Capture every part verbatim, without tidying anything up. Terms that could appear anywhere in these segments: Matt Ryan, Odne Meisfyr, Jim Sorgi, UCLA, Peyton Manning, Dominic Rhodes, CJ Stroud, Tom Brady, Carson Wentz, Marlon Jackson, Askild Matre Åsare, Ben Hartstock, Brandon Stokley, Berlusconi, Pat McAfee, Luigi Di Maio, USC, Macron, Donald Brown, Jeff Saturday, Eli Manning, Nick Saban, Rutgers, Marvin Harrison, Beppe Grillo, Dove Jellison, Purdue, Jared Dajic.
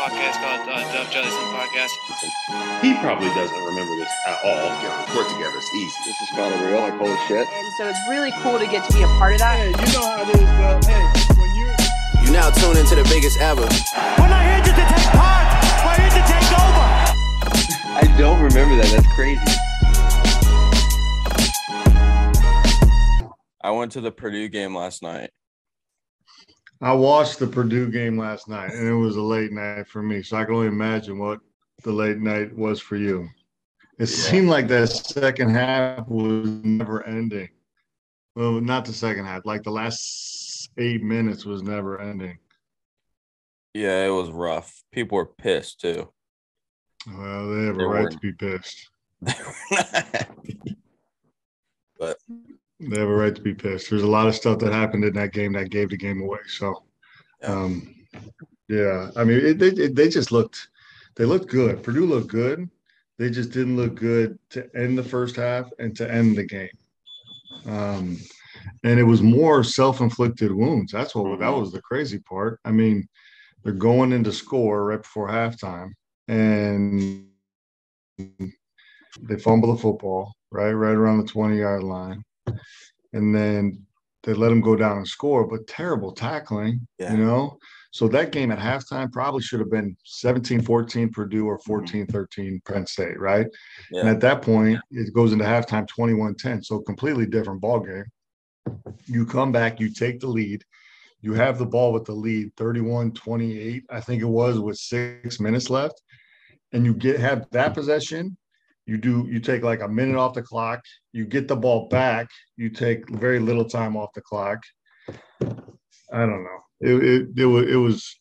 podcast called uh, Dove Jellison Podcast. He probably doesn't remember this at all. Yeah, we're together. It's easy. This is kind of real. I call it shit. And so it's really cool to get to be a part of that. Hey, you know how it is, bro. Hey, when you... You now tune into the biggest ever. We're not here just to take part. We're here to take over. I don't remember that. That's crazy. I went to the Purdue game last night. I watched the Purdue game last night, and it was a late night for me, so I can only imagine what the late night was for you. It yeah. seemed like that second half was never ending. Well, not the second half. Like, the last eight minutes was never ending. Yeah, it was rough. People were pissed, too. Well, they have they a right weren't. to be pissed. They were not happy. But – They have a right to be pissed. There's a lot of stuff that happened in that game that gave the game away. So, um, yeah, I mean, it, it, it, they just looked – they looked good. Purdue looked good. They just didn't look good to end the first half and to end the game. Um, and it was more self-inflicted wounds. That's what – that was the crazy part. I mean, they're going into score right before halftime, and they fumble the football right, right around the twenty-yard line. And then they let him go down and score, but terrible tackling, yeah. you know. So that game at halftime probably should have been seventeen fourteen Purdue or fourteen thirteen Penn State, right? Yeah. And at that point, it goes into halftime twenty-one ten, so completely different ball game. You come back, you take the lead. You have the ball with the lead, thirty-one twenty-eight, I think it was, with six minutes left. And you get have that possession. You do. You take like a minute off the clock. You get the ball back. You take very little time off the clock. I don't know. It it it was, it was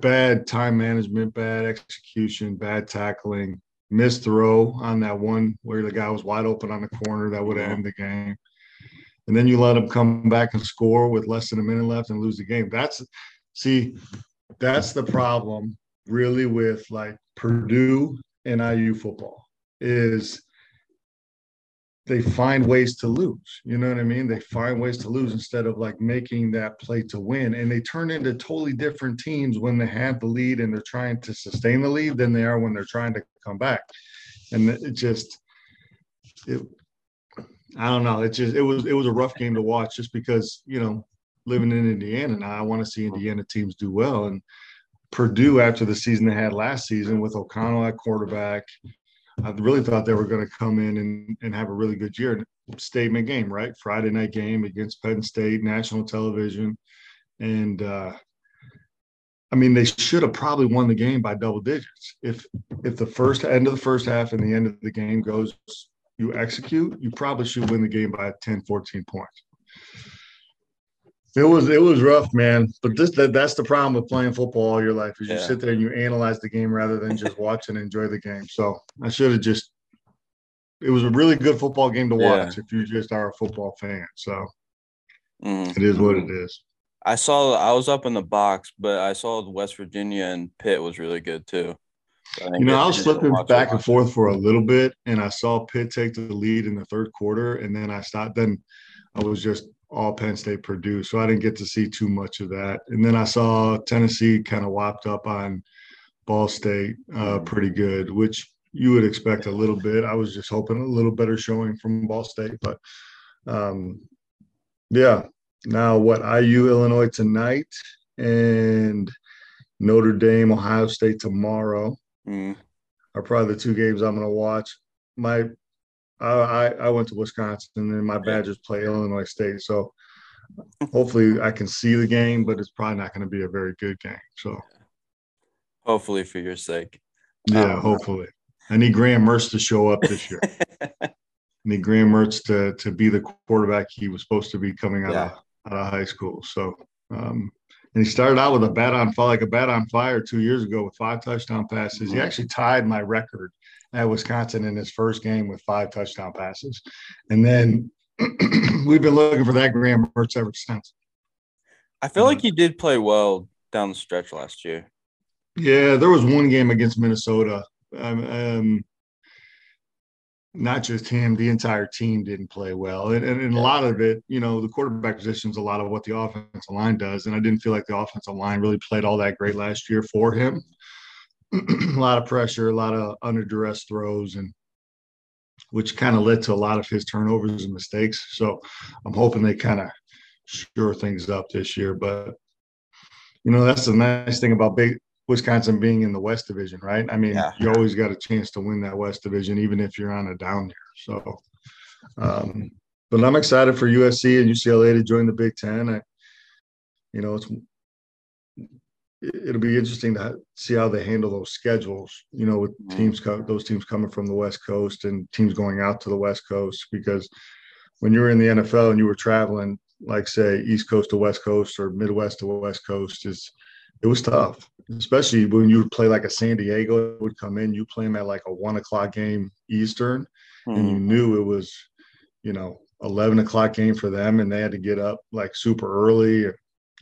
bad time management, bad execution, bad tackling, missed throw on that one where the guy was wide open on the corner that would have ended the game. And then you let him come back and score with less than a minute left and lose the game. That's see, that's the problem really with like Purdue and I U football. Is they find ways to lose. You know what I mean? They find ways to lose instead of like making that play to win. And they turn into totally different teams when they have the lead and they're trying to sustain the lead than they are when they're trying to come back. And it just, it, I don't know. It just, it was, it was a rough game to watch just because, you know, living in Indiana now, I want to see Indiana teams do well. And Purdue, after the season they had last season with O'Connell at quarterback, I really thought they were going to come in and, and have a really good year. Statement game, right? Friday night game against Penn State, national television. And, uh, I mean, they should have probably won the game by double digits. If if the first end of the first half and the end of the game goes, you execute, you probably should win the game by ten, fourteen points. It was it was rough, man. But this that, that's the problem with playing football all your life is you yeah. sit there and you analyze the game rather than just watch and enjoy the game. So I should have just – it was a really good football game to watch yeah. if you just are a football fan. So mm-hmm. it is what it is. I saw – I was up in the box, but I saw West Virginia and Pitt was really good too. So you know, I was flipping back and forth for a little bit, and I saw Pitt take the lead in the third quarter, and then I stopped. Then I was just – all Penn State, Purdue, so I didn't get to see too much of that. And then I saw Tennessee kind of whopped up on Ball State uh, pretty good, which you would expect a little bit. I was just hoping a little better showing from Ball State. But, um, yeah, now what, I U, Illinois tonight and Notre Dame, Ohio State tomorrow mm. are probably the two games I'm going to watch. My – I, I went to Wisconsin, and then my Badgers play Illinois State. So hopefully I can see the game, but it's probably not going to be a very good game. So hopefully for your sake. Yeah, um, hopefully. I need Graham Mertz to show up this year. I need Graham Mertz to to be the quarterback he was supposed to be coming out, yeah. of, out of high school. So um, and he started out with a bat on fire, like a bat on fire two years ago with five touchdown passes. He actually tied my record at Wisconsin in his first game with five touchdown passes. And then we've been looking for that Graham Mertz ever since. I feel um, like he did play well down the stretch last year. Yeah, there was one game against Minnesota. Um, um, not just him, the entire team didn't play well. And, and, and a lot of it, you know, the quarterback position is a lot of what the offensive line does. And I didn't feel like the offensive line really played all that great last year for him. a lot of pressure, a lot of under duress throws, and which kind of led to a lot of his turnovers and mistakes. So I'm hoping they kind of shore things up this year. But, you know, that's the nice thing about big Wisconsin being in the West Division, right? I mean, yeah. you always got a chance to win that West Division, even if you're on a down year. So, um, but I'm excited for U S C and U C L A to join the Big Ten. I, you know, it's it'll be interesting to see how they handle those schedules, you know, with teams, those teams coming from the West Coast and teams going out to the West Coast, because when you were in the N F L and you were traveling, like say East Coast to West Coast or Midwest to West Coast, is it was tough, especially when you would play like a San Diego would come in, you play them at like a one o'clock game Eastern, mm-hmm. and you knew it was, you know, eleven o'clock game for them, and they had to get up like super early. Or,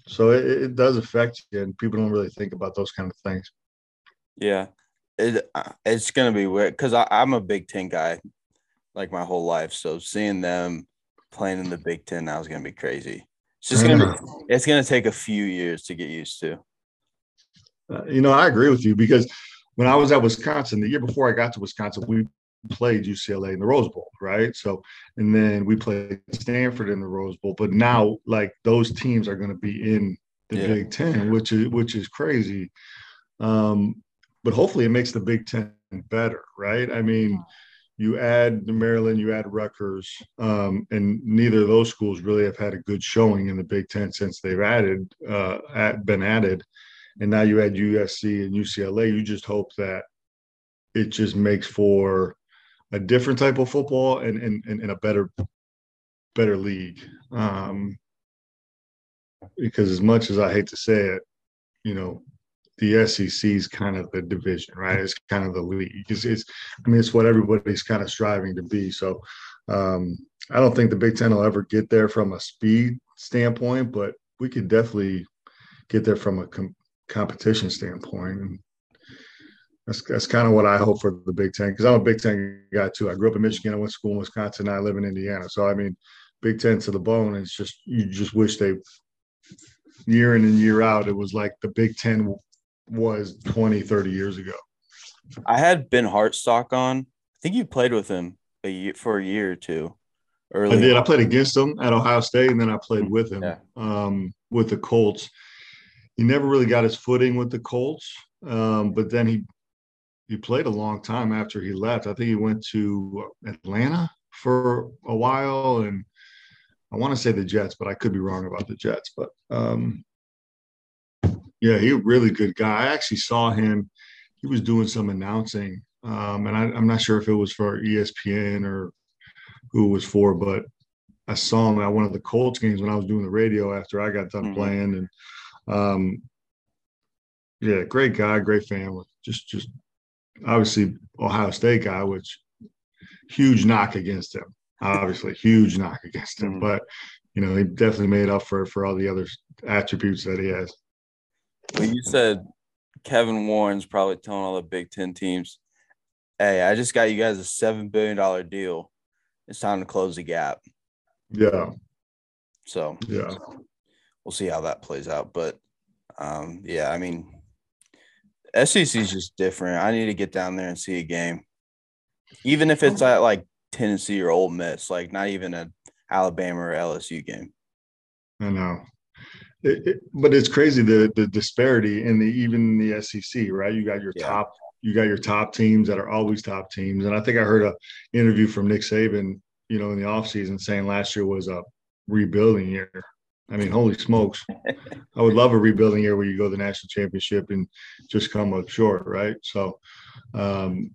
So it, it does affect you, and people don't really think about those kind of things. Yeah, it it's going to be weird because I'm a Big Ten guy like my whole life. So seeing them playing in the Big Ten now is going to be crazy. It's just going to it's going to take a few years to get used to. Uh, you know, I agree with you, because when I was at Wisconsin, the year before I got to Wisconsin, we played U C L A in the Rose Bowl, right? So, and then we played Stanford in the Rose Bowl. But now, like, those teams are going to be in the yeah. Big Ten, which is which is crazy. Um, but hopefully, it makes the Big Ten better, right? I mean, you add Maryland, you add Rutgers, um, and neither of those schools really have had a good showing in the Big Ten since they've added uh, at, been added. And now you add U S C and U C L A. You just hope that it just makes for a different type of football and and, and a better better league. Um, because as much as I hate to say it, you know, the S E C is kind of the division, right? It's kind of the league. It's, it's I mean, it's what everybody's kind of striving to be. So um, I don't think the Big Ten will ever get there from a speed standpoint, but we could definitely get there from a com- competition standpoint. And, That's that's kind of what I hope for the Big Ten, because I'm a Big Ten guy too. I grew up in Michigan. I went to school in Wisconsin. Now I live in Indiana. So, I mean, Big Ten to the bone. It's just you just wish they year in and year out, it was like the Big Ten was twenty, thirty years ago. I had Ben Hartstock on. I think you played with him a year, for a year or two. Early I did. I played against him at Ohio State, and then I played with him yeah. um, with the Colts. He never really got his footing with the Colts, um, but then he – He played a long time after he left. I think he went to Atlanta for a while, and I want to say the Jets, but I could be wrong about the Jets. But, um, yeah, he a really good guy. I actually saw him. He was doing some announcing, um, and I, I'm not sure if it was for E S P N or who it was for, but I saw him at one of the Colts games when I was doing the radio after I got done mm-hmm. playing. And, um, yeah, great guy, great family, just just – obviously Ohio State guy, which huge knock against him, obviously huge knock against him, but you know, he definitely made up for, for all the other attributes that he has. Well, you said Kevin Warren's probably telling all the Big Ten teams, hey, I just got you guys a seven billion dollars deal. It's time to close the gap. Yeah. So yeah, we'll see how that plays out. But um, yeah, I mean, S E C is just different. I need to get down there and see a game, even if it's at like Tennessee or Ole Miss, like not even an Alabama or L S U game. I know, it, it, but it's crazy the the disparity in the even the S E C, right? You got your yeah. top, you got your top teams that are always top teams, and I think I heard a interview from Nick Saban, you know, in the offseason saying last year was a rebuilding year. I mean, holy smokes. I would love a rebuilding year where you go to the national championship and just come up short, right? So, um,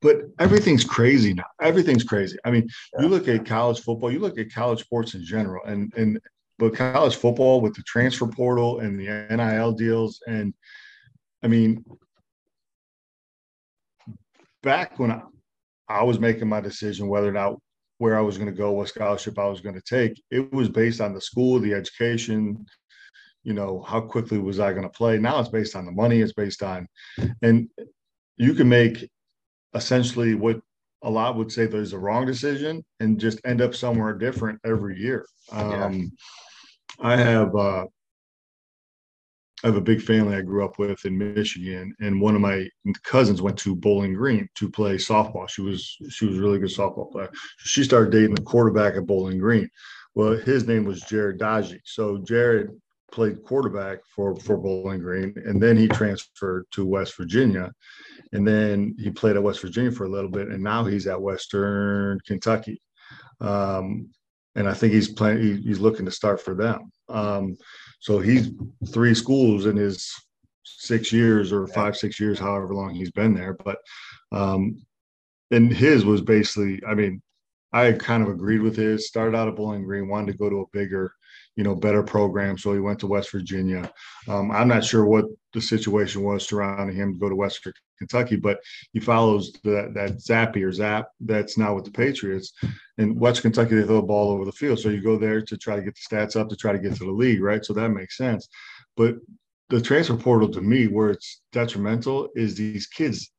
but everything's crazy now. Everything's crazy. I mean, you look at college football, you look at college sports in general, and, and but college football with the transfer portal and the N I L deals. And, I mean, back when I, I was making my decision whether or not where I was going to go, what scholarship I was going to take, it was based on the school, the education, you know, how quickly was I going to play. Now it's based on the money, it's based on, and you can make essentially what a lot would say there's a wrong decision and just end up somewhere different every year. Um, yeah. I have uh, I have a big family I grew up with in Michigan, and one of my cousins went to Bowling Green to play softball. She was she was a really good softball player. She started dating the quarterback at Bowling Green. Well, his name was Jared Dajic. So Jared played quarterback for, for Bowling Green, and then he transferred to West Virginia. And then he played at West Virginia for a little bit, and now he's at Western Kentucky. Um, and I think he's playing. He, he's looking to start for them. Um, so he's three schools in his six years or five, six years, however long he's been there. But um, and his was basically, I mean, I kind of agreed with his. Started out at Bowling Green, wanted to go to a bigger, you know, better program. So he went to West Virginia. Um, I'm not sure what the situation was surrounding him to go to Western Kentucky, but he follows that, that Zappy or Zap that's now with the Patriots. In West Kentucky, they throw a ball over the field. So you go there to try to get the stats up, to try to get to the league, right? So that makes sense. But the transfer portal to me, where it's detrimental, is these kids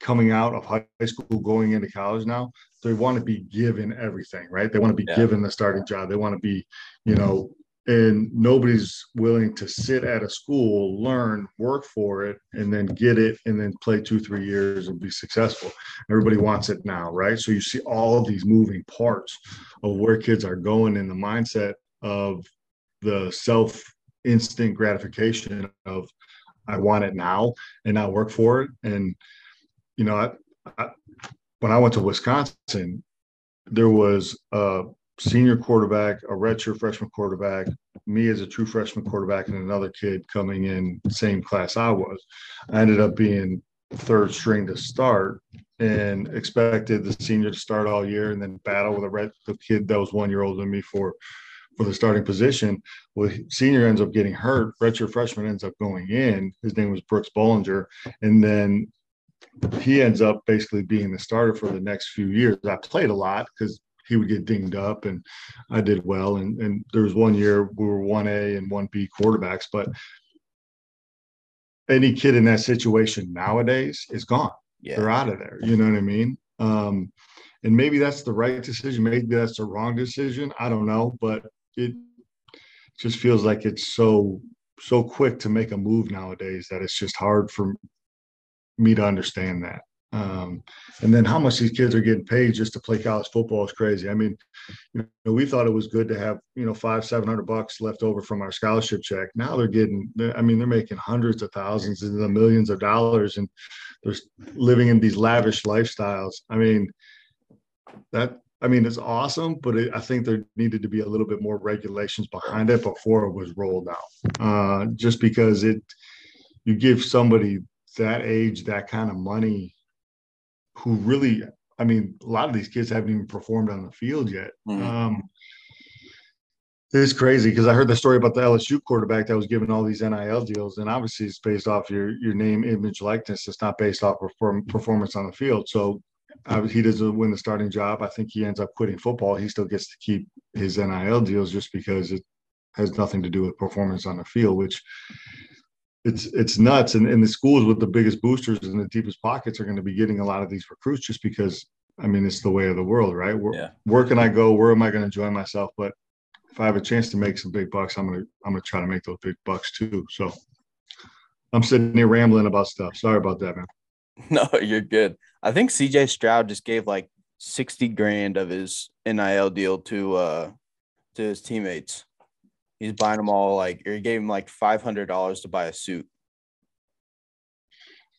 coming out of high school, going into college now, they want to be given everything, right? They want to be yeah. given the starting job. They want to be, you know, and nobody's willing to sit at a school, learn, work for it, and then get it, and then play two, three years and be successful. Everybody wants it now, right? So you see all of these moving parts of where kids are going in the mindset of the self-instant gratification of, I want it now, and I work for it. And, you know, I, I, when I went to Wisconsin, there was a senior quarterback, a redshirt freshman quarterback, me as a true freshman quarterback, and another kid coming in same class I was. I ended up being third string to start and expected the senior to start all year and then battle with a red the kid that was one year older than me for for the starting position. Well, senior ends up getting hurt. Redshirt freshman ends up going in. His name was Brooks Bollinger, and then he ends up basically being the starter for the next few years. I played a lot because he would get dinged up, and I did well. And, and there was one year we were one A and one B quarterbacks, but any kid in that situation nowadays is gone. Yeah. They're out of there. You know what I mean? Um, and maybe that's the right decision. Maybe that's the wrong decision. I don't know, but it just feels like it's so, so quick to make a move nowadays that it's just hard for me to understand that. Um, and then how much these kids are getting paid just to play college football is crazy. I mean, you know, we thought it was good to have, you know, five, seven hundred bucks left over from our scholarship check. Now they're getting, I mean, they're making hundreds of thousands and the millions of dollars, and they're living in these lavish lifestyles. I mean, that, I mean, it's awesome, but it, I think there needed to be a little bit more regulations behind it before it was rolled out. Uh, just because it, you give somebody that age, that kind of money, who really, I mean, a lot of these kids haven't even performed on the field yet. Mm-hmm. Um, it's crazy because I heard the story about the L S U quarterback that was given all these N I L deals, and obviously it's based off your your name, image, likeness. It's not based off perform, performance on the field. So I, he doesn't win the starting job. I think he ends up quitting football. He still gets to keep his N I L deals just because it has nothing to do with performance on the field, which – It's it's nuts, and, and the schools with the biggest boosters and the deepest pockets are going to be getting a lot of these recruits just because, I mean, it's the way of the world, right? Where, yeah. where can I go? Where am I going to enjoy myself? But if I have a chance to make some big bucks, I'm gonna I'm gonna try to make those big bucks too. So I'm sitting here rambling about stuff. Sorry about that, man. No, you're good. I think C J Stroud just gave like sixty grand of his N I L deal to uh, to his teammates. He's buying them all, like, or he gave him like five hundred dollars to buy a suit.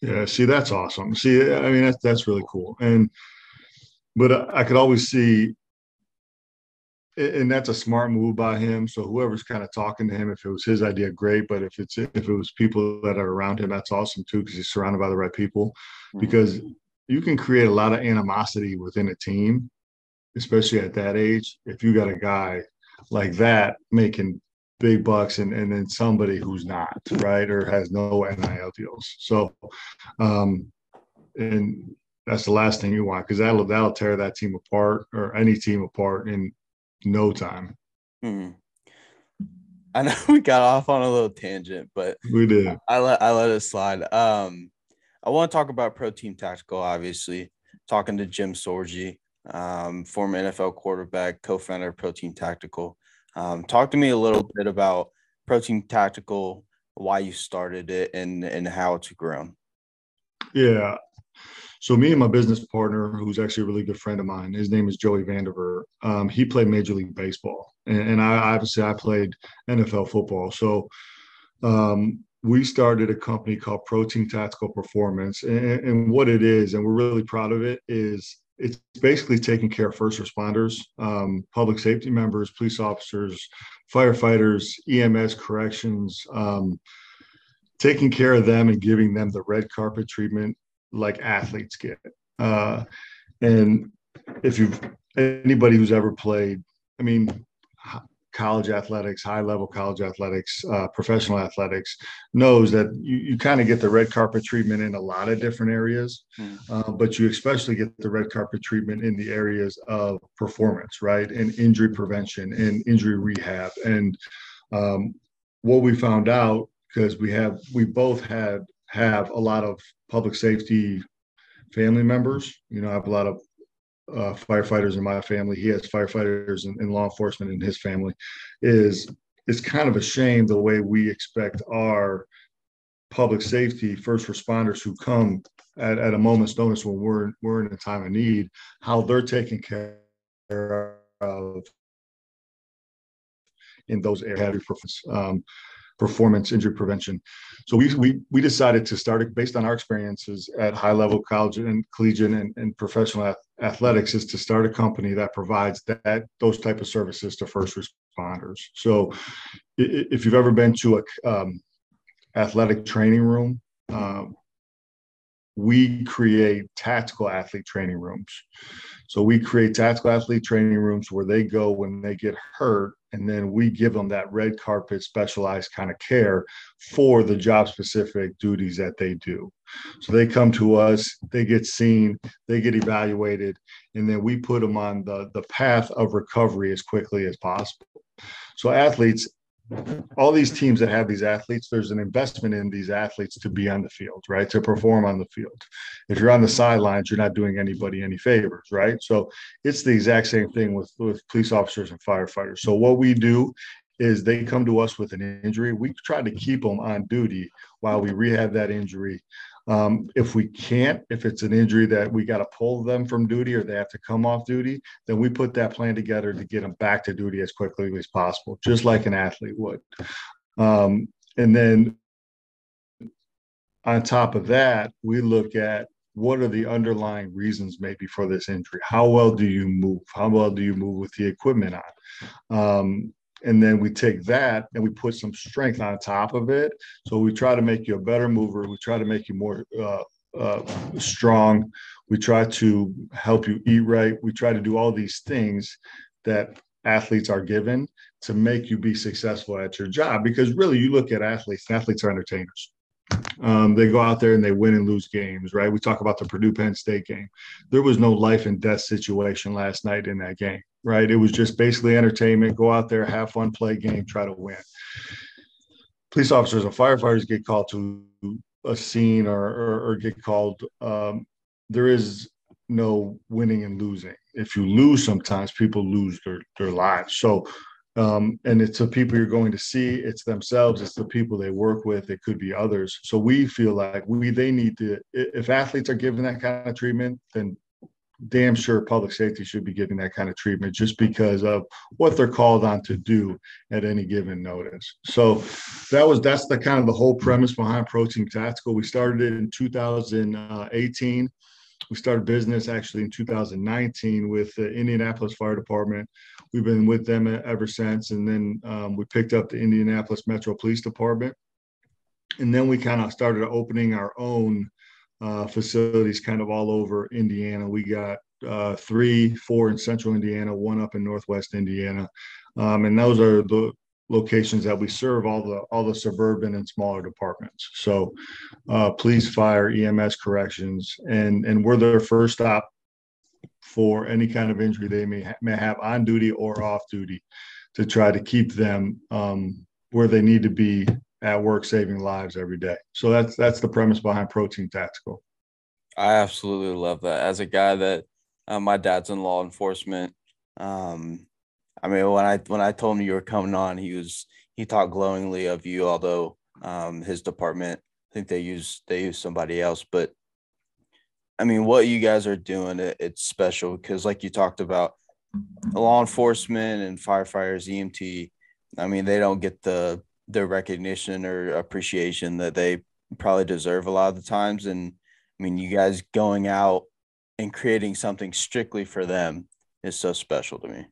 Yeah, see, that's awesome. See, I mean, that's, that's really cool. And, but I, I could always see, and that's a smart move by him. So whoever's kind of talking to him, if it was his idea, great. But if it's, if it was people that are around him, that's awesome too, because he's surrounded by the right people. Mm-hmm. Because you can create a lot of animosity within a team, especially at that age, if you got a guy like that making big bucks and, and then somebody who's not, right, or has no N I L deals. So um and that's the last thing you want, because that'll that'll tear that team apart or any team apart in no time. Mm-hmm. I know we got off on a little tangent, but we did. I let I let it slide. Um I want to talk about Pro Team Tactical, obviously, talking to Jim Sorgi, um, former N F L quarterback, co-founder of Pro Team Tactical. Um, talk to me a little bit about Pro Team Tactical why you started it, and and how it's grown. Yeah. So me and my business partner, who's actually a really good friend of mine, his name is Joey Vandiver. Um, he played Major League Baseball, and, and I obviously I played N F L football. So um, we started a company called Pro Team Tactical Performance, and, and what it is, and we're really proud of it, is it's basically taking care of first responders, um, public safety members, police officers, firefighters, E M S, corrections, um, taking care of them and giving them the red carpet treatment like athletes get. Uh, and if you've anybody who's ever played, I mean, college athletics, high level college athletics, uh, professional athletics, knows that you, you kind of get the red carpet treatment in a lot of different areas, mm. uh, but you especially get the red carpet treatment in the areas of performance, right? And injury prevention and injury rehab. And um, what we found out, because we have, we both had, have a lot of public safety family members. You know, I have a lot of uh, firefighters in my family. He has firefighters and, and law enforcement in his family. Is it's kind of a shame the way we expect our public safety first responders who come at, at a moment's notice when we're, we're in a time of need, how they're taken care of in those areas. Um, performance injury prevention. So we, we we decided to start it based on our experiences at high level college and collegiate and, and professional ath- athletics is to start a company that provides that those type of services to first responders. So if you've ever been to a um, athletic training room, um, we create tactical athlete training rooms. So we create tactical athlete training rooms where they go when they get hurt, and then we give them that red carpet specialized kind of care for the job specific duties that they do. So they come to us, they get seen, they get evaluated, and then we put them on the, the path of recovery as quickly as possible. So athletes, all these teams that have these athletes, there's an investment in these athletes to be on the field, right? To perform on the field. If you're on the sidelines, you're not doing anybody any favors, right? So it's the exact same thing with, with police officers and firefighters. So what we do is they come to us with an injury. We try to keep them on duty while we rehab that injury. Um, if we can't, if it's an injury that we got to pull them from duty or they have to come off duty, then we put that plan together to get them back to duty as quickly as possible, just like an athlete would. Um, and then on top of that, we look at what are the underlying reasons maybe for this injury? How well do you move? How well do you move with the equipment on? Um, And then we take that and we put some strength on top of it. So we try to make you a better mover. We try to make you more uh, uh, strong. We try to help you eat right. We try to do all these things that athletes are given to make you be successful at your job. Because really, you look at athletes, athletes are entertainers. Um, they go out there and they win and lose games, right? We talk about the Purdue-Penn State game. There was no life and death situation last night in that game, right? It was just basically entertainment, go out there, have fun, play game, try to win. Police officers and firefighters get called to a scene or, or, or get called. Um, there is no winning and losing. If you lose sometimes, people lose their, their lives. So Um, and it's the people you're going to see, it's themselves, it's the people they work with, it could be others. So we feel like we, they need to, if athletes are given that kind of treatment, then damn sure public safety should be giving that kind of treatment just because of what they're called on to do at any given notice. So that was, that's the kind of the whole premise behind Pro Team Tactical. We started it in two thousand eighteen. We started business actually in two thousand nineteen with the Indianapolis Fire Department. We've been with them ever since. And then um, we picked up the Indianapolis Metro Police Department. And then we kind of started opening our own uh, facilities kind of all over Indiana. We got uh, three, four in central Indiana, one up in northwest Indiana. Um, and those are the locations that we serve all the all the suburban and smaller departments. So uh, police, fire, E M S, corrections, and, and we're their first stop for any kind of injury they may, ha- may have on duty or off duty to try to keep them um, where they need to be at work, saving lives every day. So that's that's the premise behind Pro Team Tactical. I absolutely love that. As a guy that uh, my dad's in law enforcement, um, I mean, when I when I told him you were coming on, he was he talked glowingly of you, although um, his department. I think they use they use somebody else. But, I mean, what you guys are doing, it, it's special because, like you talked about, law enforcement and firefighters, E M T, I mean, they don't get the the recognition or appreciation that they probably deserve a lot of the times. And, I mean, you guys going out and creating something strictly for them is so special to me.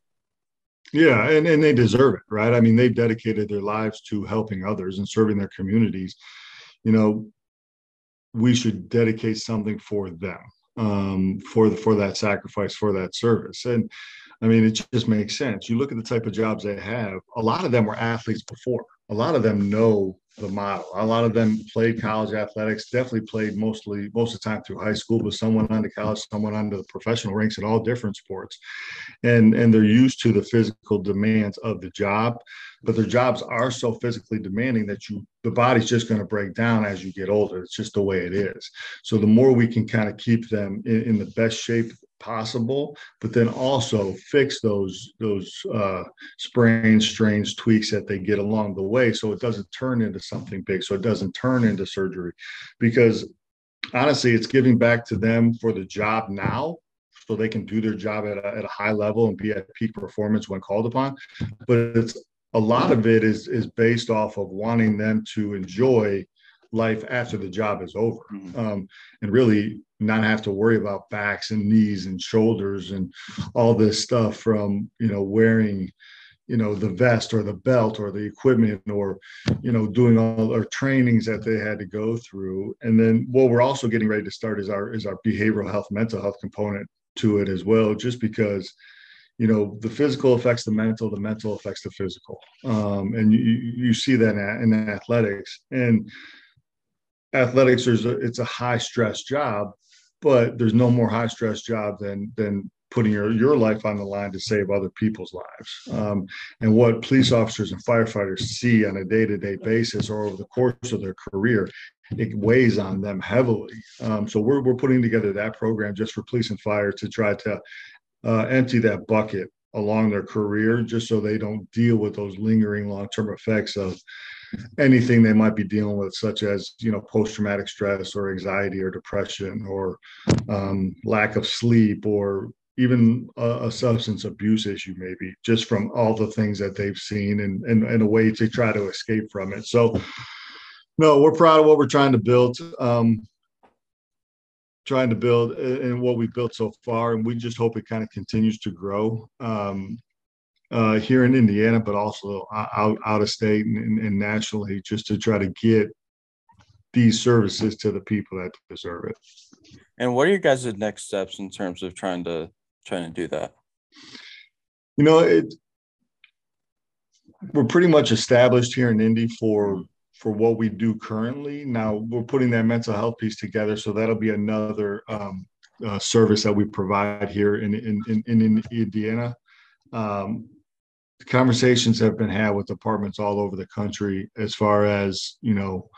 Yeah, and, and they deserve it, right? I mean, they've dedicated their lives to helping others and serving their communities. You know, we should dedicate something for them, um, for the, for that sacrifice, for that service. And, I mean, it just makes sense. You look at the type of jobs they have, a lot of them were athletes before. A lot of them know the model. A lot of them played college athletics, definitely played mostly most of the time through high school, but someone onto college, someone onto the professional ranks in all different sports. And, and they're used to the physical demands of the job, but their jobs are so physically demanding that you the body's just going to break down as you get older. It's just the way it is. So the more we can kind of keep them in, in the best shape possible, but then also fix those those uh, sprains, strains, tweaks that they get along the way, so it doesn't turn into something big, so it doesn't turn into surgery. Because honestly, it's giving back to them for the job now, so they can do their job at a, at a high level and be at peak performance when called upon. But it's a lot of it is is based off of wanting them to enjoy life after the job is over, um, and really not have to worry about backs and knees and shoulders and all this stuff from, you know, wearing, you know, the vest or the belt or the equipment or, you know, doing all our trainings that they had to go through. And then what we're also getting ready to start is our, is our behavioral health, mental health component to it as well, just because, you know, the physical affects the mental, the mental affects the physical. Um, and you, you see that in, in athletics. And athletics is a, it's a high stress job, but there's no more high stress job than than putting your, your life on the line to save other people's lives. Um, and what police officers and firefighters see on a day-to-day basis or over the course of their career, it weighs on them heavily. Um, so we're we're putting together that program just for police and fire to try to uh, empty that bucket along their career, just so they don't deal with those lingering long-term effects of anything they might be dealing with, such as, you know, post-traumatic stress or anxiety or depression or um, lack of sleep or even a, a substance abuse issue, maybe just from all the things that they've seen and, and, and a way to try to escape from it. So, no, we're proud of what we're trying to build, um, trying to build and what we've built so far. And we just hope it kind of continues to grow. Um, Uh, here in Indiana, but also out, out of state and, and nationally, just to try to get these services to the people that deserve it. And what are your guys' next steps in terms of trying to trying to do that? You know, it, we're pretty much established here in Indy for for what we do currently. Now we're putting that mental health piece together, so that'll be another um, uh, service that we provide here in in in, in, in Indiana. Um, Conversations have been had with departments all over the country as far as, you know,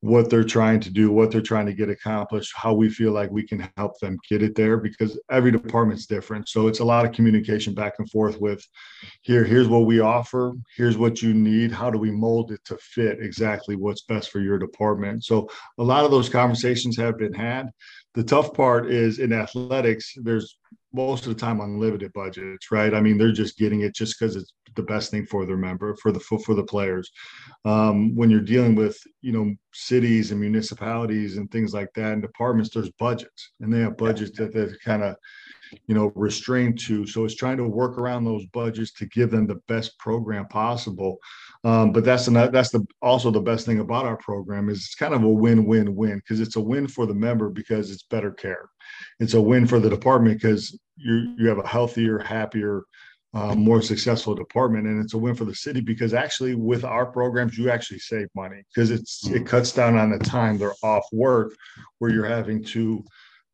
what they're trying to do, what they're trying to get accomplished, how we feel like we can help them get it there, because every department's different. So it's a lot of communication back and forth with here, here's what we offer, here's what you need, how do we mold it to fit exactly what's best for your department. So a lot of those conversations have been had. The tough part is in athletics, there's most of the time unlimited budgets, right? I mean, they're just getting it just because it's the best thing for their member, for the for the players. Um, when you're dealing with, you know, cities and municipalities and things like that and departments, there's budgets, and they have budgets that they're kind of, you know, restrained to. So it's trying to work around those budgets to give them the best program possible. Um, but that's another, that's the also the best thing about our program is it's kind of a win-win-win, because it's a win for the member because it's better care. It's a win for the department because you you have a healthier, happier, uh, more successful department, and it's a win for the city because actually with our programs you actually save money because it's it cuts down on the time they're off work where you're having to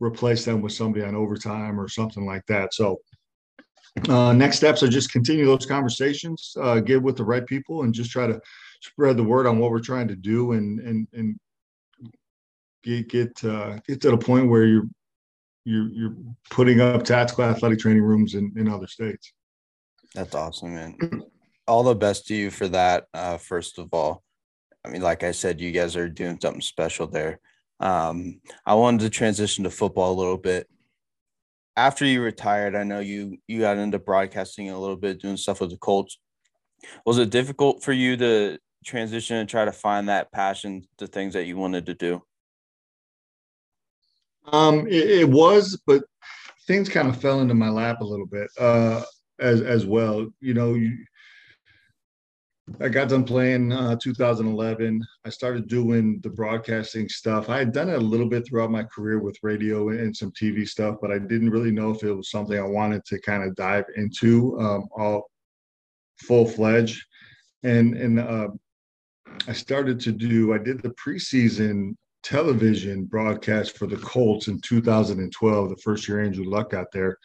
replace them with somebody on overtime or something like that. So uh, next steps are just continue those conversations, uh, get with the right people, and just try to spread the word on what we're trying to do, and and and get get uh, get to the point where you're you're you're putting up tactical athletic training rooms in, in other states. That's awesome, man. All the best to you for that, uh, first of all. I mean, like I said, you guys are doing something special there. Um, I wanted to transition to football a little bit. After you retired, I know you you got into broadcasting a little bit, doing stuff with the Colts. Was it difficult for you to transition and try to find that passion to things that you wanted to do? Um, it, it was, but things kind of fell into my lap a little bit uh, as as well. You know, you, I got done playing uh, two thousand eleven. I started doing the broadcasting stuff. I had done it a little bit throughout my career with radio and some T V stuff, but I didn't really know if it was something I wanted to kind of dive into um, all full-fledged. And and uh, I started to do – I did the preseason television broadcast for the Colts in two thousand twelve, the first year Andrew Luck got there.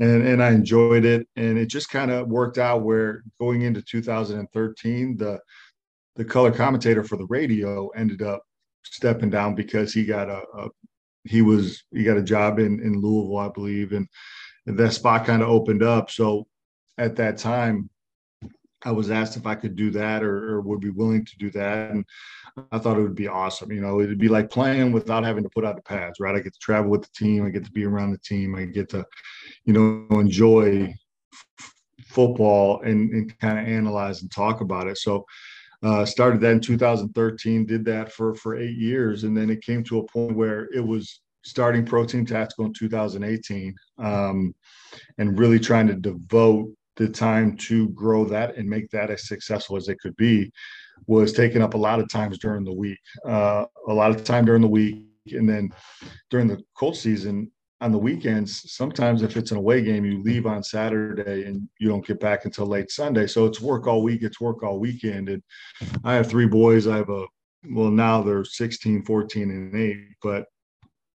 And and I enjoyed it. And it just kind of worked out where going into two thousand thirteen, the the color commentator for the radio ended up stepping down because he got a, a he was he got a job in, in Louisville, I believe. And that spot kind of opened up. So at that time, I was asked if I could do that or, or would be willing to do that. And I thought it would be awesome. You know, it'd be like playing without having to put out the pads, right? I get to travel with the team. I get to be around the team. I get to, you know, enjoy f- football and, and kind of analyze and talk about it. So uh started that in two thousand thirteen, did that for, for eight years. And then it came to a point where it was starting Pro Team Tactical in two thousand eighteen um, and really trying to devote the time to grow that and make that as successful as it could be was taken up a lot of times during the week, uh, a lot of time during the week. And then during the cold season on the weekends, sometimes if it's an away game, you leave on Saturday and you don't get back until late Sunday. So it's work all week. It's work all weekend. And I have three boys. I have a, well, now they're sixteen, fourteen, and eight, but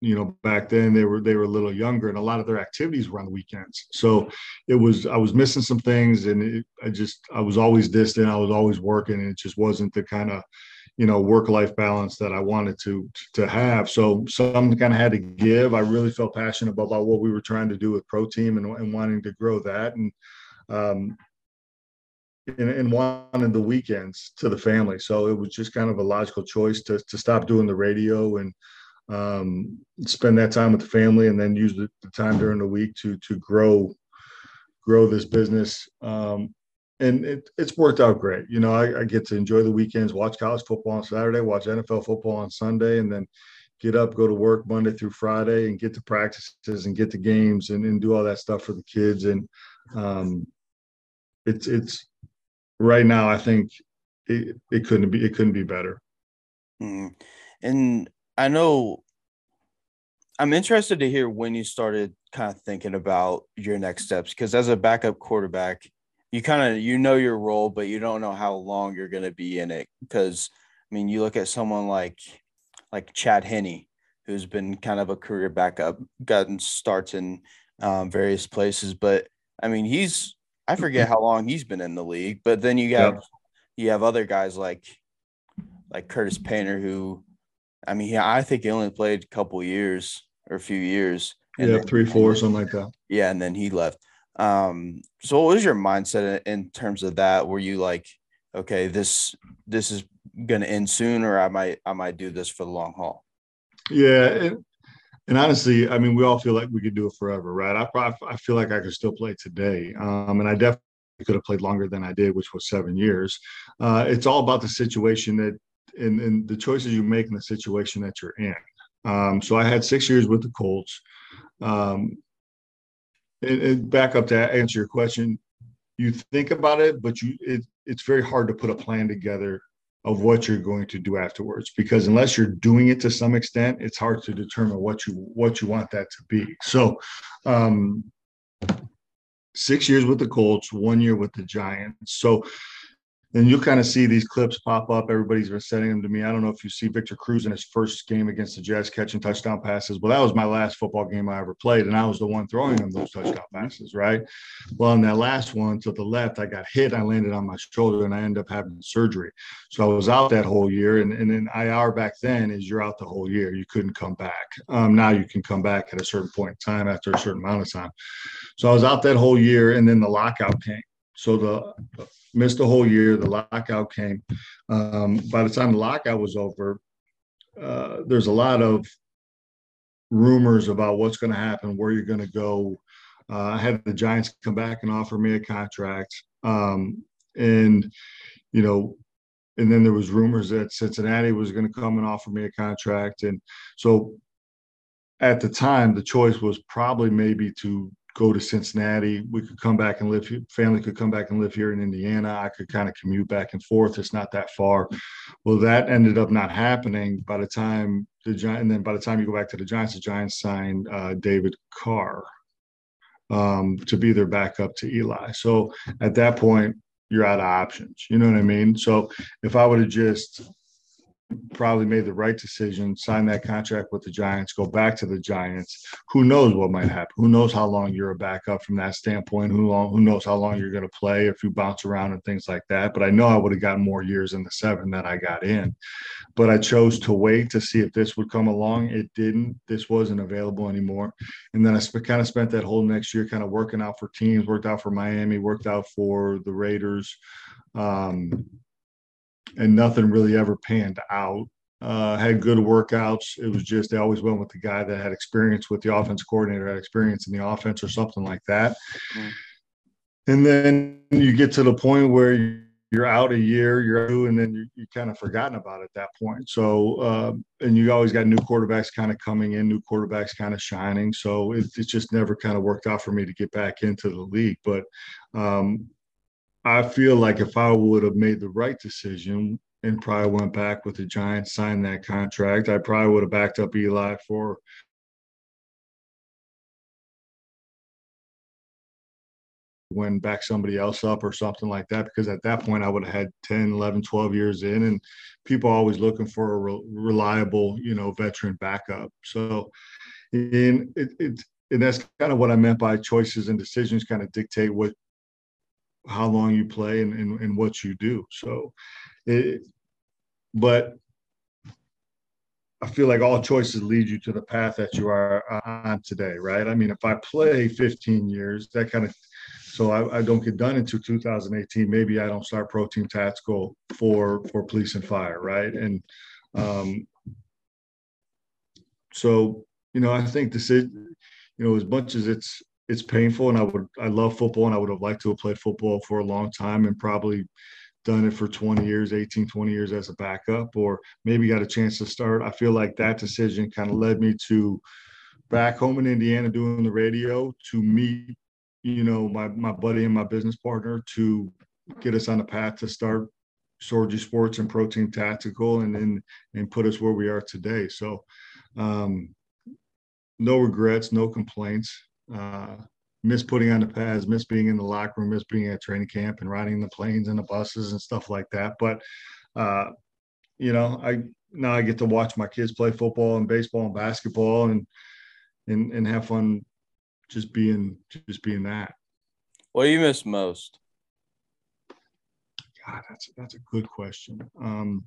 you know, back then they were, they were a little younger and a lot of their activities were on the weekends. So it was, I was missing some things and it, I just, I was always distant. I was always working and it just wasn't the kind of, you know, work-life balance that I wanted to, to have. So something kind of had to give. I really felt passionate about, about what we were trying to do with Pro Team and, and wanting to grow that. And, um, And, and wanted the weekends to the family. So it was just kind of a logical choice to, to stop doing the radio and, um spend that time with the family and then use the, the time during the week to to grow grow this business um and it, it's worked out great. You know, I, I get to enjoy the weekends, watch college football on Saturday, watch N F L football on Sunday, and then get up, go to work Monday through Friday and get to practices and get to games and, and do all that stuff for the kids. And um it's it's right now I think it, it couldn't be it couldn't be better. Mm. And I know I'm interested to hear when you started kind of thinking about your next steps, because as a backup quarterback, you kind of, you know, your role, but you don't know how long you're going to be in it. Because I mean, you look at someone like, like Chad Henne, who's been kind of a career backup, gotten starts in um, various places, but I mean, he's, I forget how long he's been in the league, but then you got, yeah. you have other guys like, like Curtis Painter, who, I mean, yeah, I think he only played a couple years or a few years. And yeah, then, three, four, and then, something like that. Yeah, and then he left. Um, so what was your mindset in terms of that? Were you like, okay, this this is going to end soon, or I might I might do this for the long haul? Yeah, and, and honestly, I mean, we all feel like we could do it forever, right? I probably, I feel like I could still play today, um, and I definitely could have played longer than I did, which was seven years. Uh, it's all about the situation that. And, and the choices you make in the situation that you're in. Um, so I had six years with the Colts. Um, and, and back up to answer your question, you think about it, but you it, it's very hard to put a plan together of what you're going to do afterwards, because unless you're doing it to some extent, it's hard to determine what you what you want that to be. So um, six years with the Colts, one year with the Giants. So and you'll kind of see these clips pop up. Everybody's been sending them to me. I don't know if you see Victor Cruz in his first game against the Jets catching touchdown passes. Well, that was my last football game I ever played, and I was the one throwing them those touchdown passes, right? Well, in that last one to the left, I got hit. I landed on my shoulder, and I ended up having surgery. So I was out that whole year, and, and in I R back then is you're out the whole year. You couldn't come back. Um, now you can come back at a certain point in time after a certain amount of time. So I was out that whole year, and then the lockout came. So the missed the whole year. The lockout came. Um, by the time the lockout was over, uh, there's a lot of rumors about what's going to happen, where you're going to go. Uh, I had the Giants come back and offer me a contract. Um, and, you know, and then there was rumors that Cincinnati was going to come and offer me a contract. And so at the time, the choice was probably maybe to go to Cincinnati. We could come back and live here. Family could come back and live here in Indiana. I could kind of commute back and forth. It's not that far. Well, that ended up not happening by the time the Giants, and then by the time you go back to the Giants, the Giants signed uh, David Carr um, to be their backup to Eli. So at that point, you're out of options. You know what I mean? So if I would have just probably made the right decision, sign that contract with the Giants, go back to the Giants, who knows what might happen? Who knows how long you're a backup from that standpoint? Who long, who knows how long you're going to play if you bounce around and things like that? But I know I would have gotten more years in the seven that I got in. But I chose to wait to see if this would come along. It didn't. This wasn't available anymore. And then I sp- kind of spent that whole next year kind of working out for teams, worked out for Miami, worked out for the Raiders. Um, and nothing really ever panned out. Uh, had good workouts. It was just they always went with the guy that had experience with the offense coordinator, had experience in the offense or something like that. Mm. And then you get to the point where you're out a year, you're out, and then you, you're kind of forgotten about it at that point. So, uh, and you always got new quarterbacks kind of coming in, new quarterbacks kind of shining. So it, it just never kind of worked out for me to get back into the league. But um, I feel like if I would have made the right decision and probably went back with the Giants, signed that contract, I probably would have backed up Eli for when back somebody else up or something like that, because at that point I would have had ten, eleven, twelve years in, and people are always looking for a re- reliable, you know, veteran backup. So in it, it, and that's kind of what I meant by choices and decisions kind of dictate what, how long you play and, and, and what you do. So, it, but I feel like all choices lead you to the path that you are on today, right? I mean, if I play fifteen years, that kind of, so I, I don't get done until two thousand eighteen, maybe I don't start Pro Team Tactical for, for police and fire, right? And um, so, you know, I think this is, you know, as much as it's, it's painful, and I would, I love football, and I would have liked to have played football for a long time and probably done it for twenty years, eighteen, twenty years as a backup, or maybe got a chance to start. I feel like that decision kind of led me to back home in Indiana doing the radio, to meet, you know, my, my buddy and my business partner, to get us on the path to start Sorgi Sports and Pro Team Tactical, and then, and put us where we are today. So um, no regrets, no complaints. Uh, miss putting on the pads, miss being in the locker room, miss being at training camp and riding the planes and the buses and stuff like that. But, uh, you know, I, now I get to watch my kids play football and baseball and basketball, and, and, and have fun just being, just being that. What do you miss most? God, that's, that's a good question. Um,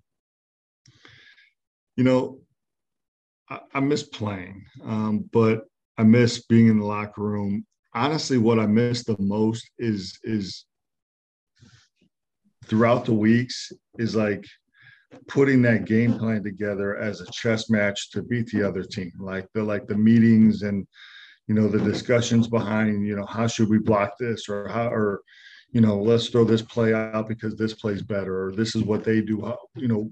you know, I, I miss playing, um, but I miss being in the locker room. Honestly, what I miss the most is is throughout the weeks is like putting that game plan together as a chess match to beat the other team. Like the like the meetings and, you know, the discussions behind, you know, how should we block this, or how, or, you know, let's throw this play out because this play's better, or this is what they do, you know,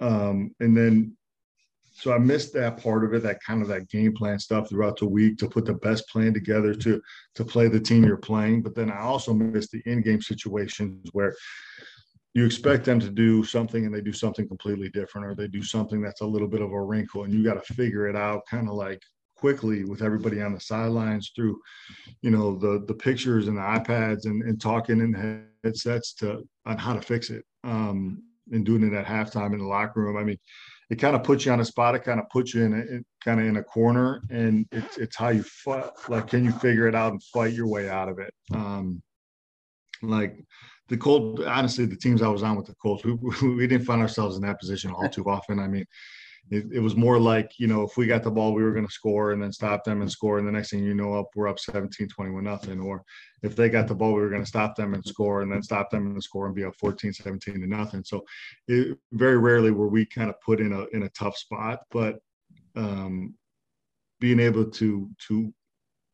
um, and then. So I missed that part of it, that kind of that game plan stuff throughout the week to put the best plan together to to play the team you're playing. But then I also missed the in-game situations where you expect them to do something and they do something completely different, or they do something that's a little bit of a wrinkle, and you got to figure it out kind of like quickly with everybody on the sidelines through, you know, the the pictures and the iPads and, and talking in headsets to on how to fix it, um, and doing it at halftime in the locker room. I mean, it kind of puts you on a spot. It kind of puts you in a, kind of in a corner, and it's it's how you fight. Like, can you figure it out and fight your way out of it? Um, like the Colts, honestly, the teams I was on with the Colts, we, we didn't find ourselves in that position all too often. I mean, it, it was more like, you know, if we got the ball, we were going to score and then stop them and score. And the next thing you know, up we're up seventeen, twenty-one, nothing. Or if they got the ball, we were going to stop them and score and then stop them and score and be up fourteen, seventeen to nothing. So it, very rarely were we kind of put in a, in a tough spot, but um, being able to, to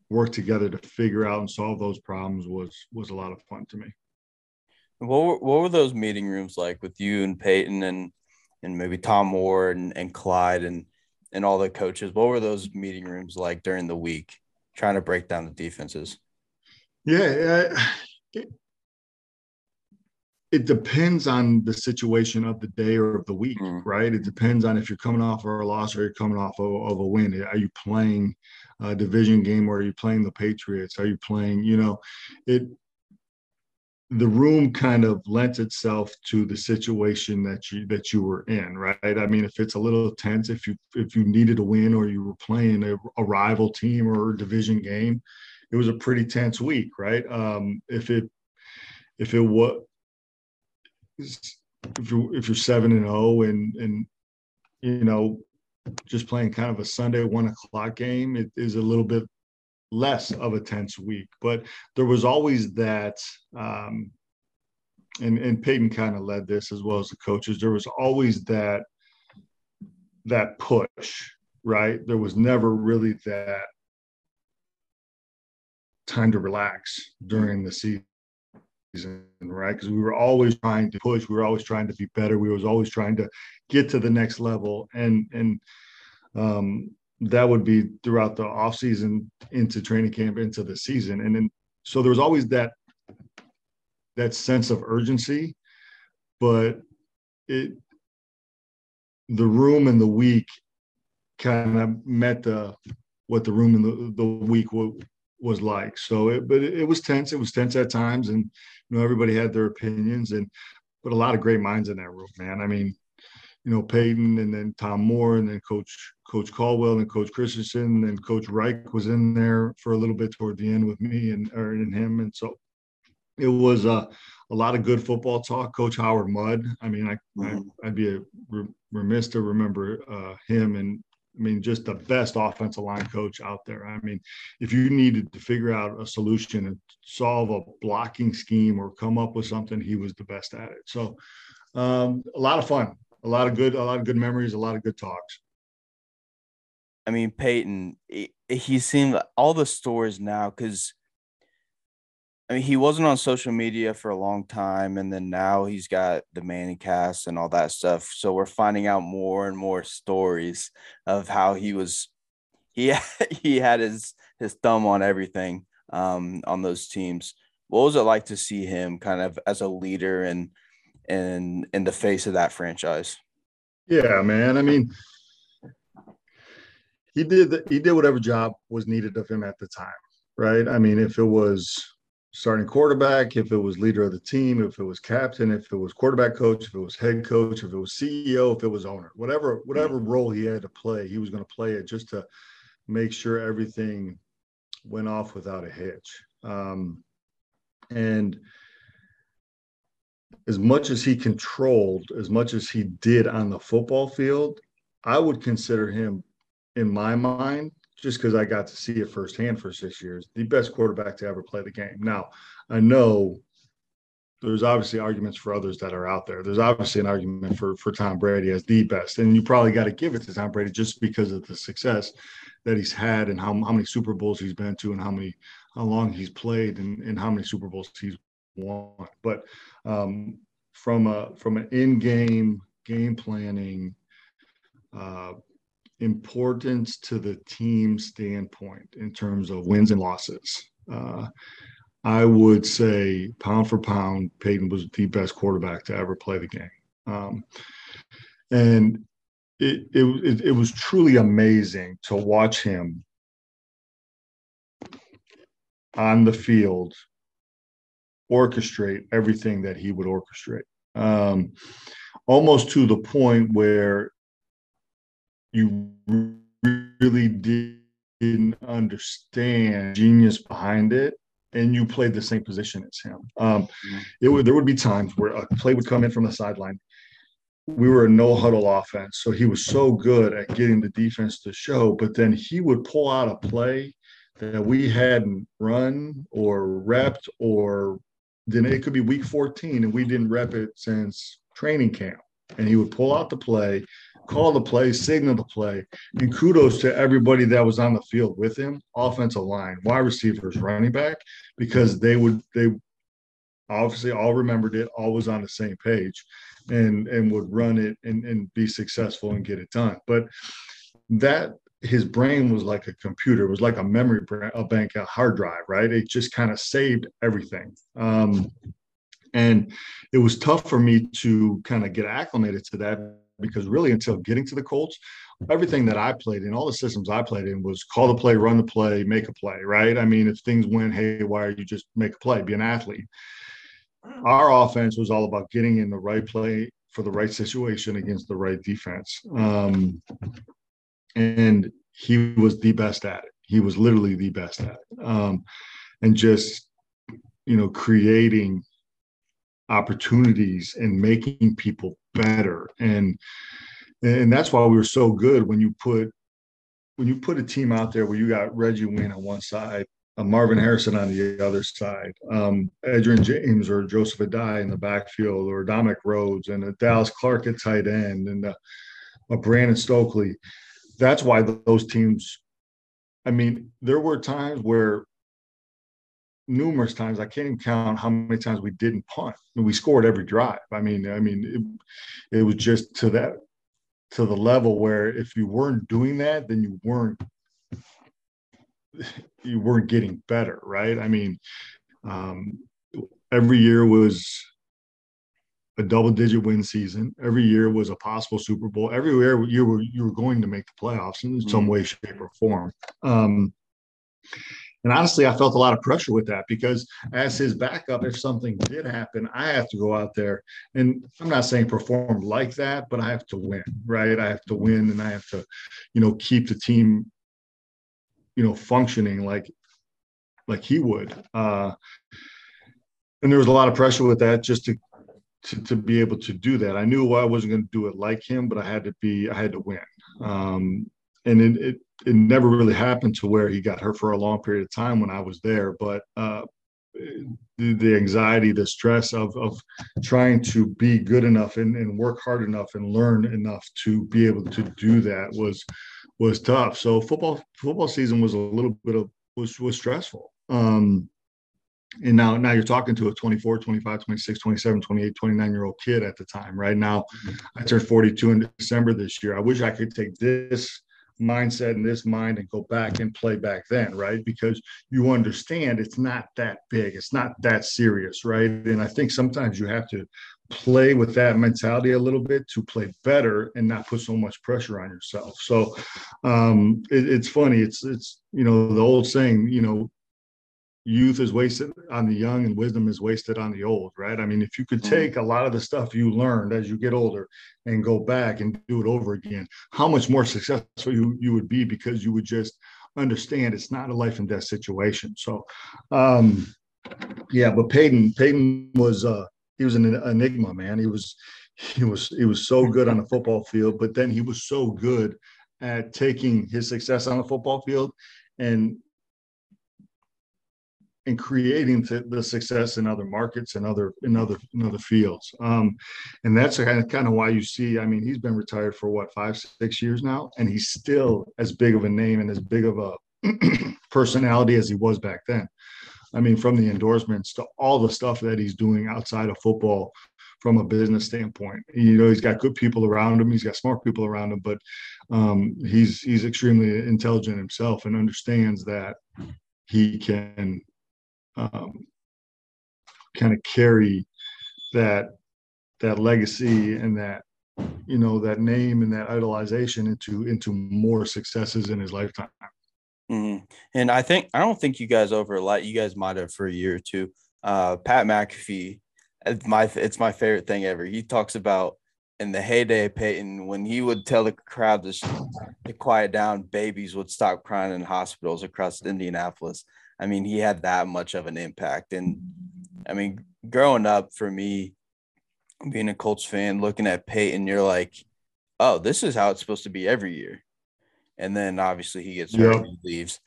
work together to figure out and solve those problems was, was a lot of fun to me. What were, what were those meeting rooms like with you and Peyton and, and maybe Tom Moore and, and Clyde and, and all the coaches? What were those meeting rooms like during the week, trying to break down the defenses? Yeah, uh, it, it depends on the situation of the day or of the week, mm-hmm. right? It depends on if you're coming off of a loss or you're coming off of, of a win. Are you playing a division game or are you playing the Patriots? Are you playing, you know, it – the room kind of lent itself to the situation that you that you were in, right? I mean, if it's a little tense, if you if you needed a win or you were playing a, a rival team or a division game, it was a pretty tense week, right? Um, if it if it was if you're if you're seven and zero and and you know just playing kind of a Sunday one o'clock game, it is a little bit less of a tense week, but there was always that, um, and, and Peyton kind of led this as well as the coaches. There was always that, that push, right? There was never really that time to relax during the season, right? Because we were always trying to push. We were always trying to be better. We was always trying to get to the next level. And, and, um, that would be throughout the off season into training camp, into the season. And then, so there was always that, that sense of urgency, but it, the room and the week kind of met the, what the room and the, the week w- was like. So it, but it, it was tense. It was tense at times. And, you know, everybody had their opinions and, but a lot of great minds in that room, man. I mean, you know, Peyton and then Tom Moore and then Coach Coach Caldwell and Coach Christensen and Coach Reich was in there for a little bit toward the end with me and or and him. And so it was uh, a lot of good football talk. Coach Howard Mudd. I mean, I, mm-hmm. I, I'd be a re- remiss to remember uh, him. And I mean, just the best offensive line coach out there. I mean, if you needed to figure out a solution and solve a blocking scheme or come up with something, he was the best at it. So um, a lot of fun. A lot of good, a lot of good memories, a lot of good talks. I mean, Peyton, he, he seemed all the stories now because, I mean, he wasn't on social media for a long time, and then now he's got the Manning Cast and all that stuff. So we're finding out more and more stories of how he was, he he had his his thumb on everything um, on those teams. What was it like to see him kind of as a leader and and in the face of that franchise? Yeah, man. I mean, he did, the, he did whatever job was needed of him at the time. Right. I mean, if it was starting quarterback, if it was leader of the team, if it was captain, if it was quarterback coach, if it was head coach, if it was C E O, if it was owner, whatever, whatever role he had to play, he was going to play it just to make sure everything went off without a hitch. Um, and, As much as he controlled, as much as he did on the football field, I would consider him, in my mind, just because I got to see it firsthand for six years, the best quarterback to ever play the game. Now, I know there's obviously arguments for others that are out there. There's obviously an argument for, for Tom Brady as the best, and you probably got to give it to Tom Brady just because of the success that he's had and how, how many Super Bowls he's been to and how many how long he's played and, and how many Super Bowls he's won. But um, from a from an in-game game planning uh, importance to the team standpoint in terms of wins and losses, uh, I would say pound for pound, Peyton was the best quarterback to ever play the game, um, and it, it it was truly amazing to watch him on the field orchestrate everything that he would orchestrate, um, almost to the point where you really didn't understand genius behind it, and you played the same position as him. Um, it would, there would be times where a play would come in from the sideline we were a no-huddle offense, so he was so good at getting the defense to show, but then he would pull out a play that we hadn't run or repped, or then it could be week fourteen, and we didn't rep it since training camp. And he would pull out the play, call the play, signal the play, and kudos to everybody that was on the field with him, offensive line, wide receivers, running back, because they would – they obviously all remembered it, all was on the same page, and and would run it and, and be successful and get it done. But that – his brain was like a computer. It was like a memory bank, a hard drive, right? It just kind of saved everything. Um, and it was tough for me to kind of get acclimated to that, because really until getting to the Colts, everything that I played in, all the systems I played in, was call the play, run the play, make a play, right? I mean, if things went haywire, you just make a play, be an athlete. Our offense was all about getting in the right play for the right situation against the right defense. Um, And he was the best at it. He was literally the best at it. Um, and just, you know, creating opportunities and making people better. And and that's why we were so good when you put when you put a team out there where you got Reggie Wayne on one side, uh, Marvin Harrison on the other side, um, Edgerrin James or Joseph Addai in the backfield, or Dominic Rhodes, and a Dallas Clark at tight end, and a, a Brandon Stokley. That's why those teams, I mean, there were times where numerous times, I can't even count how many times we didn't punt, and we scored every drive. I mean, I mean, it, it was just to that, to the level where if you weren't doing that, then you weren't, you weren't getting better, right? I mean, um, every year was a double-digit win season. Every year was a possible Super Bowl. Every year you were you were going to make the playoffs in some way, shape, or form. Um, and honestly, I felt a lot of pressure with that, because as his backup, if something did happen, I have to go out there. And I'm not saying perform like that, but I have to win, right? I have to win, and I have to, you know, keep the team, you know, functioning like like he would. Uh, and there was a lot of pressure with that, just to. To, to be able to do that. I knew I wasn't going to do it like him, but I had to be, I had to win. Um, and it, it, it never really happened to where he got hurt for a long period of time when I was there, but uh, the, the anxiety, the stress of, of trying to be good enough and, and work hard enough and learn enough to be able to do that was, was tough. So football, football season was a little bit of, was, was stressful. Um, And now, now you're talking to a twenty-four, twenty-five, twenty-six, twenty-seven, twenty-eight, twenty-nine year old kid at the time. Right now, I turned forty-two in December this year. I wish I could take this mindset and this mind and go back and play back then, right? Because you understand it's not that big, it's not that serious, right? And I think sometimes you have to play with that mentality a little bit to play better and not put so much pressure on yourself. So um, it, it's funny. It's it's you know the old saying, you know. Youth is wasted on the young and wisdom is wasted on the old, right? I mean, if you could take a lot of the stuff you learned as you get older and go back and do it over again, how much more successful you, you would be, because you would just understand it's not a life and death situation. So, um, yeah, but Peyton, Peyton was, uh, he was an enigma, man. He was, he was, he was so good on the football field, but then he was so good at taking his success on the football field and, and creating the success in other markets and other in other in other fields, um, and that's kind of kind of why you see. I mean, he's been retired for what five, six years now, and he's still as big of a name and as big of a personality as he was back then. I mean, from the endorsements to all the stuff that he's doing outside of football, from a business standpoint, you know, he's got good people around him, he's got smart people around him, but um, he's he's extremely intelligent himself and understands that he can. Um, kind of carry that that legacy and that, you know, that name and that idolization into into more successes in his lifetime. Mm-hmm. And I think I don't think you guys overlap. You guys might have for a year or two. Uh, Pat McAfee, it's my it's my favorite thing ever. He talks about in the heyday of Peyton, when he would tell the crowd to, to quiet down, babies would stop crying in hospitals across Indianapolis. I mean, he had that much of an impact. And I mean, growing up for me, being a Colts fan, looking at Peyton, you're like, oh, this is how it's supposed to be every year. And then obviously he gets hurt, he leaves.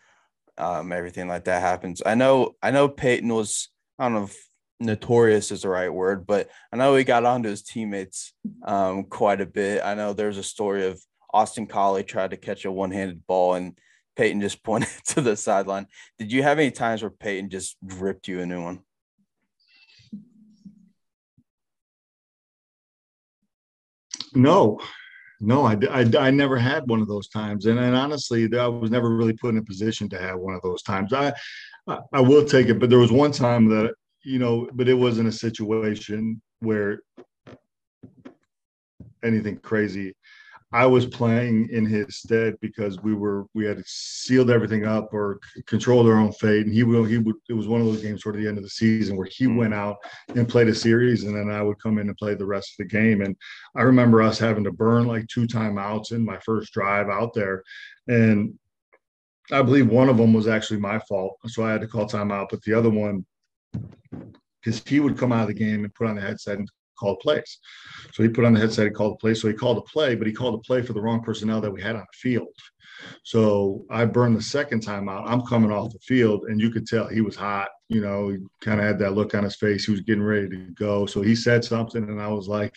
Um, everything like that happens. I know, I know Peyton was, I don't know if notorious is the right word, but I know he got onto his teammates um, quite a bit. I know there's a story of Austin Collie tried to catch a one-handed ball and Peyton just pointed to the sideline. Did you have any times where Peyton just ripped you a new one? No, no, I, I, I never had one of those times. And, and honestly, I was never really put in a position to have one of those times. I, I, I will take it, but there was one time that, you know, but it wasn't a situation where anything crazy. I was playing in his stead because we were we had sealed everything up or c- controlled our own fate, and he will he would. It was one of those games toward the end of the season where he went out and played a series, and then I would come in and play the rest of the game. And I remember us having to burn like two timeouts in my first drive out there, and I believe one of them was actually my fault, so I had to call timeout. But the other one, because he would come out of the game and put on the headset and called plays. So he put on the headset, he called the play. So he called a play, but he called a play for the wrong personnel that we had on the field. So I burned the second time out. I'm coming off the field, and you could tell he was hot. You know, he kind of had that look on his face. He was getting ready to go. So he said something, and I was like,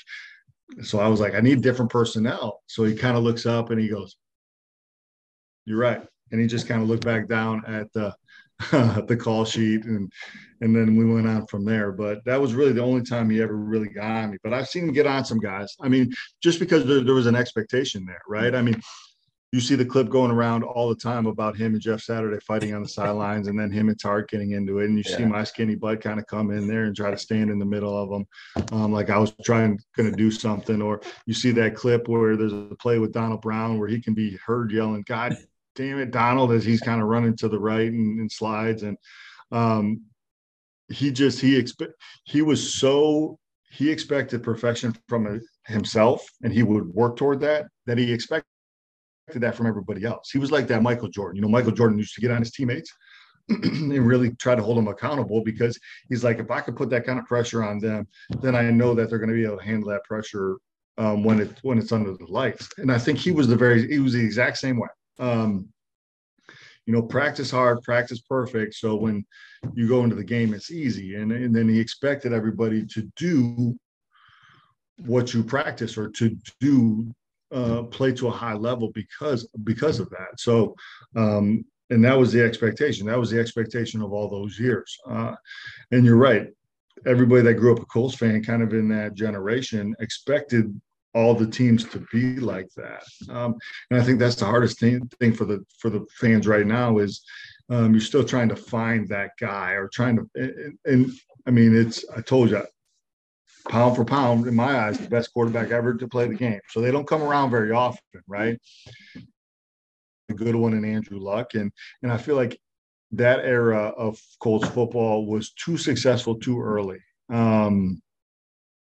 so I was like, I need different personnel. So he kind of looks up and he goes, "You're right." And he just kind of looked back down at the the call sheet, and and then we went on from there. But that was really the only time he ever really got on me. But I've seen him get on some guys. I mean, just because there, there was an expectation there, right? I mean, you see the clip going around all the time about him and Jeff Saturday fighting on the sidelines, and then him and Tart getting into it, and you yeah. see my skinny butt kind of come in there and try to stand in the middle of them, um, like I was trying going to do something. Or you see that clip where there's a play with Donald Brown where he can be heard yelling, "God damn it, Donald," as he's kind of running to the right and, and slides. And um, he just, he, expe- he was so, he expected perfection from a, himself, and he would work toward that, that he expected that from everybody else. He was like that Michael Jordan. You know, Michael Jordan used to get on his teammates and really try to hold them accountable, because he's like, if I could put that kind of pressure on them, then I know that they're going to be able to handle that pressure um, when it, when it's under the lights. And I think he was the very, he was the exact same way. Um, you know, practice hard, practice perfect. So when you go into the game, it's easy. And and then he expected everybody to do what you practice, or to do uh, play to a high level because because of that. So um, and that was the expectation. That was the expectation of all those years. Uh, and you're right. Everybody that grew up a Colts fan, kind of in that generation, expected all the teams to be like that. Um, and I think that's the hardest thing, thing for the for the fans right now is um, you're still trying to find that guy, or trying to and, and I mean, it's I told you, pound for pound, in my eyes, the best quarterback ever to play the game. So they don't come around very often, right? A good one in Andrew Luck. And and I feel like that era of Colts football was too successful too early. Um,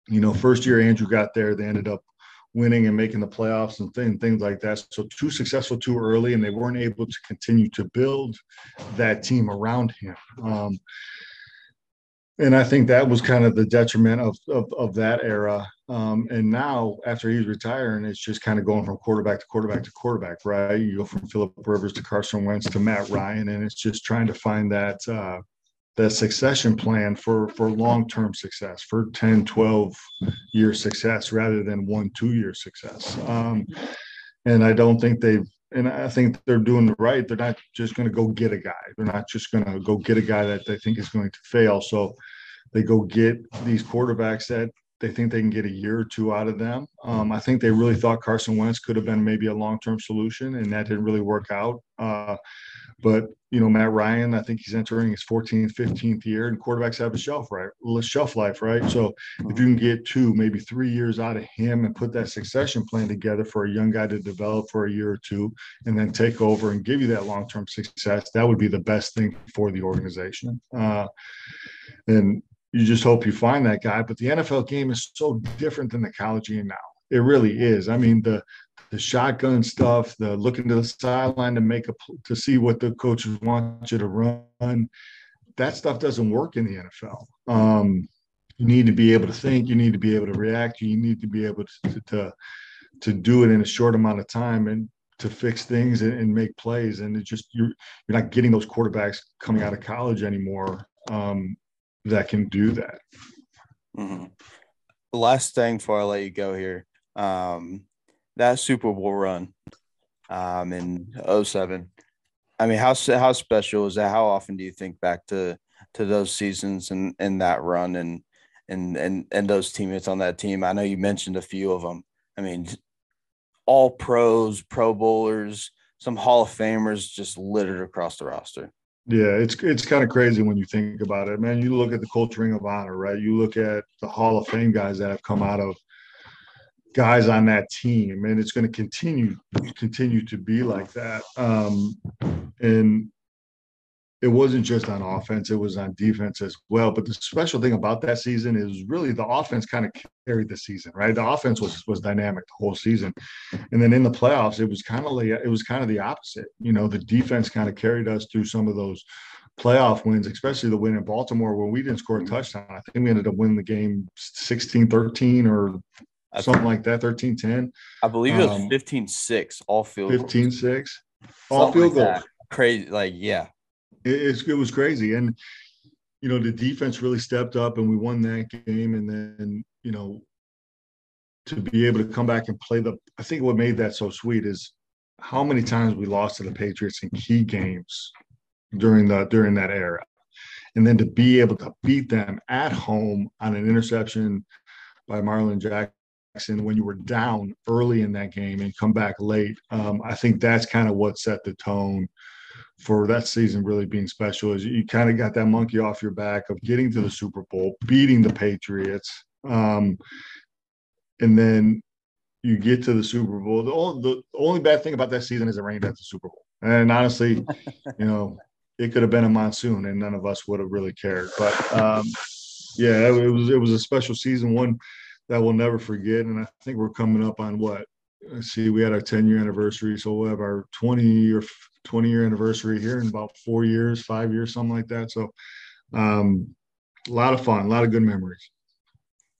you know, first year Andrew got there, they ended up winning and making the playoffs and things, things like that. So too successful too early, and they weren't able to continue to build that team around him. Um, and I think that was kind of the detriment of, of, of that era. Um, and now after he's retiring, it's just kind of going from quarterback to quarterback to quarterback, right? You go from Philip Rivers to Carson Wentz to Matt Ryan, and it's just trying to find that uh, – the succession plan for, for long-term success, for ten, twelve-year success rather than one, two-year success. Um, and I don't think they've – and I think they're doing the right. They're not just going to go get a guy. They're not just going to go get a guy that they think is going to fail. So they go get these quarterbacks that they think they can get a year or two out of them. Um, I think they really thought Carson Wentz could have been maybe a long-term solution, and that didn't really work out. Uh, but – you know, Matt Ryan, I think he's entering his fourteenth, fifteenth year, and quarterbacks have a shelf right, shelf life, right? So if you can get two, maybe three years out of him and put that succession plan together for a young guy to develop for a year or two, and then take over and give you that long-term success, that would be the best thing for the organization. Uh, and you just hope you find that guy. But the N F L game is so different than the college game now. It really is. I mean, the the shotgun stuff, the looking to the sideline to make a to see what the coaches want you to run, that stuff doesn't work in the N F L. Um, you need to be able to think, you need to be able to react, you need to be able to to, to do it in a short amount of time and to fix things and, and make plays. And it just, you're, you're not getting those quarterbacks coming out of college anymore um, that can do that. Mm-hmm. The last thing before I let you go here, um, that Super Bowl run um, in oh seven, I mean, how how special is that? How often do you think back to to those seasons and, and that run and, and and and those teammates on that team? I know you mentioned a few of them. I mean, all pros, Pro Bowlers, some Hall of Famers just littered across the roster. Yeah, it's it's kind of crazy when you think about it, man. You look at the Colts Ring of Honor, right? You look at the Hall of Fame guys that have come out of guys on that team, and it's going to continue continue to be like that. Um, and it wasn't just on offense; it was on defense as well. But the special thing about that season is really the offense kind of carried the season, right? The offense was was dynamic the whole season, and then in the playoffs, it was kind of like, it was kind of the opposite. You know, the defense kind of carried us through some of those playoff wins, especially the win in Baltimore where we didn't score a touchdown. I think we ended up winning the game sixteen thirteen or something like that, thirteen ten. I believe it was um, fifteen six, all field goals. fifteen six, all field goals. Crazy, like, yeah. It, it was crazy. And, you know, the defense really stepped up and we won that game. And then, you know, to be able to come back and play the – I think what made that so sweet is how many times we lost to the Patriots in key games during the during that era. And then to be able to beat them at home on an interception by Marlon Jackson when you were down early in that game and come back late, um, I think that's kind of what set the tone for that season really being special. Is you kind of got that monkey off your back of getting to the Super Bowl, beating the Patriots, um, and then you get to the Super Bowl. The only, the only bad thing about that season is it rained at the Super Bowl. And honestly, you know, it could have been a monsoon and none of us would have really cared. But, um, yeah, it was it was a special season, one that we'll never forget. And I think we're coming up on what? Let's see, we had our ten-year anniversary, so we'll have our twenty-year twenty-year anniversary here in about four years, five years, something like that. So um, a lot of fun, a lot of good memories.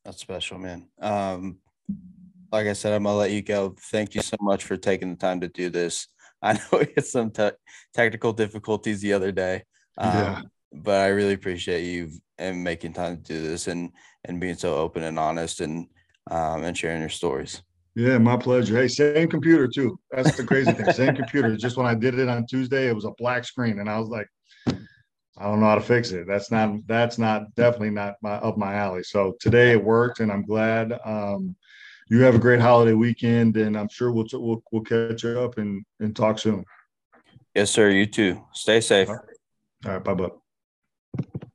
That's special, man. Um, like I said, I'm going to let you go. Thank you so much for taking the time to do this. I know we had some te- technical difficulties the other day, um, yeah. but I really appreciate you and making time to do this and, and being so open and honest and um, and sharing your stories. Yeah, my pleasure. Hey, same computer too. That's the crazy thing. Same computer. Just when I did it on Tuesday, it was a black screen, and I was like, I don't know how to fix it. That's not. That's not. Definitely not my, up my alley. So today it worked, and I'm glad. Um, you have a great holiday weekend, and I'm sure we'll we'll we'll catch up and and talk soon. Yes, sir. You too. Stay safe. All right. All right. Bye, bye.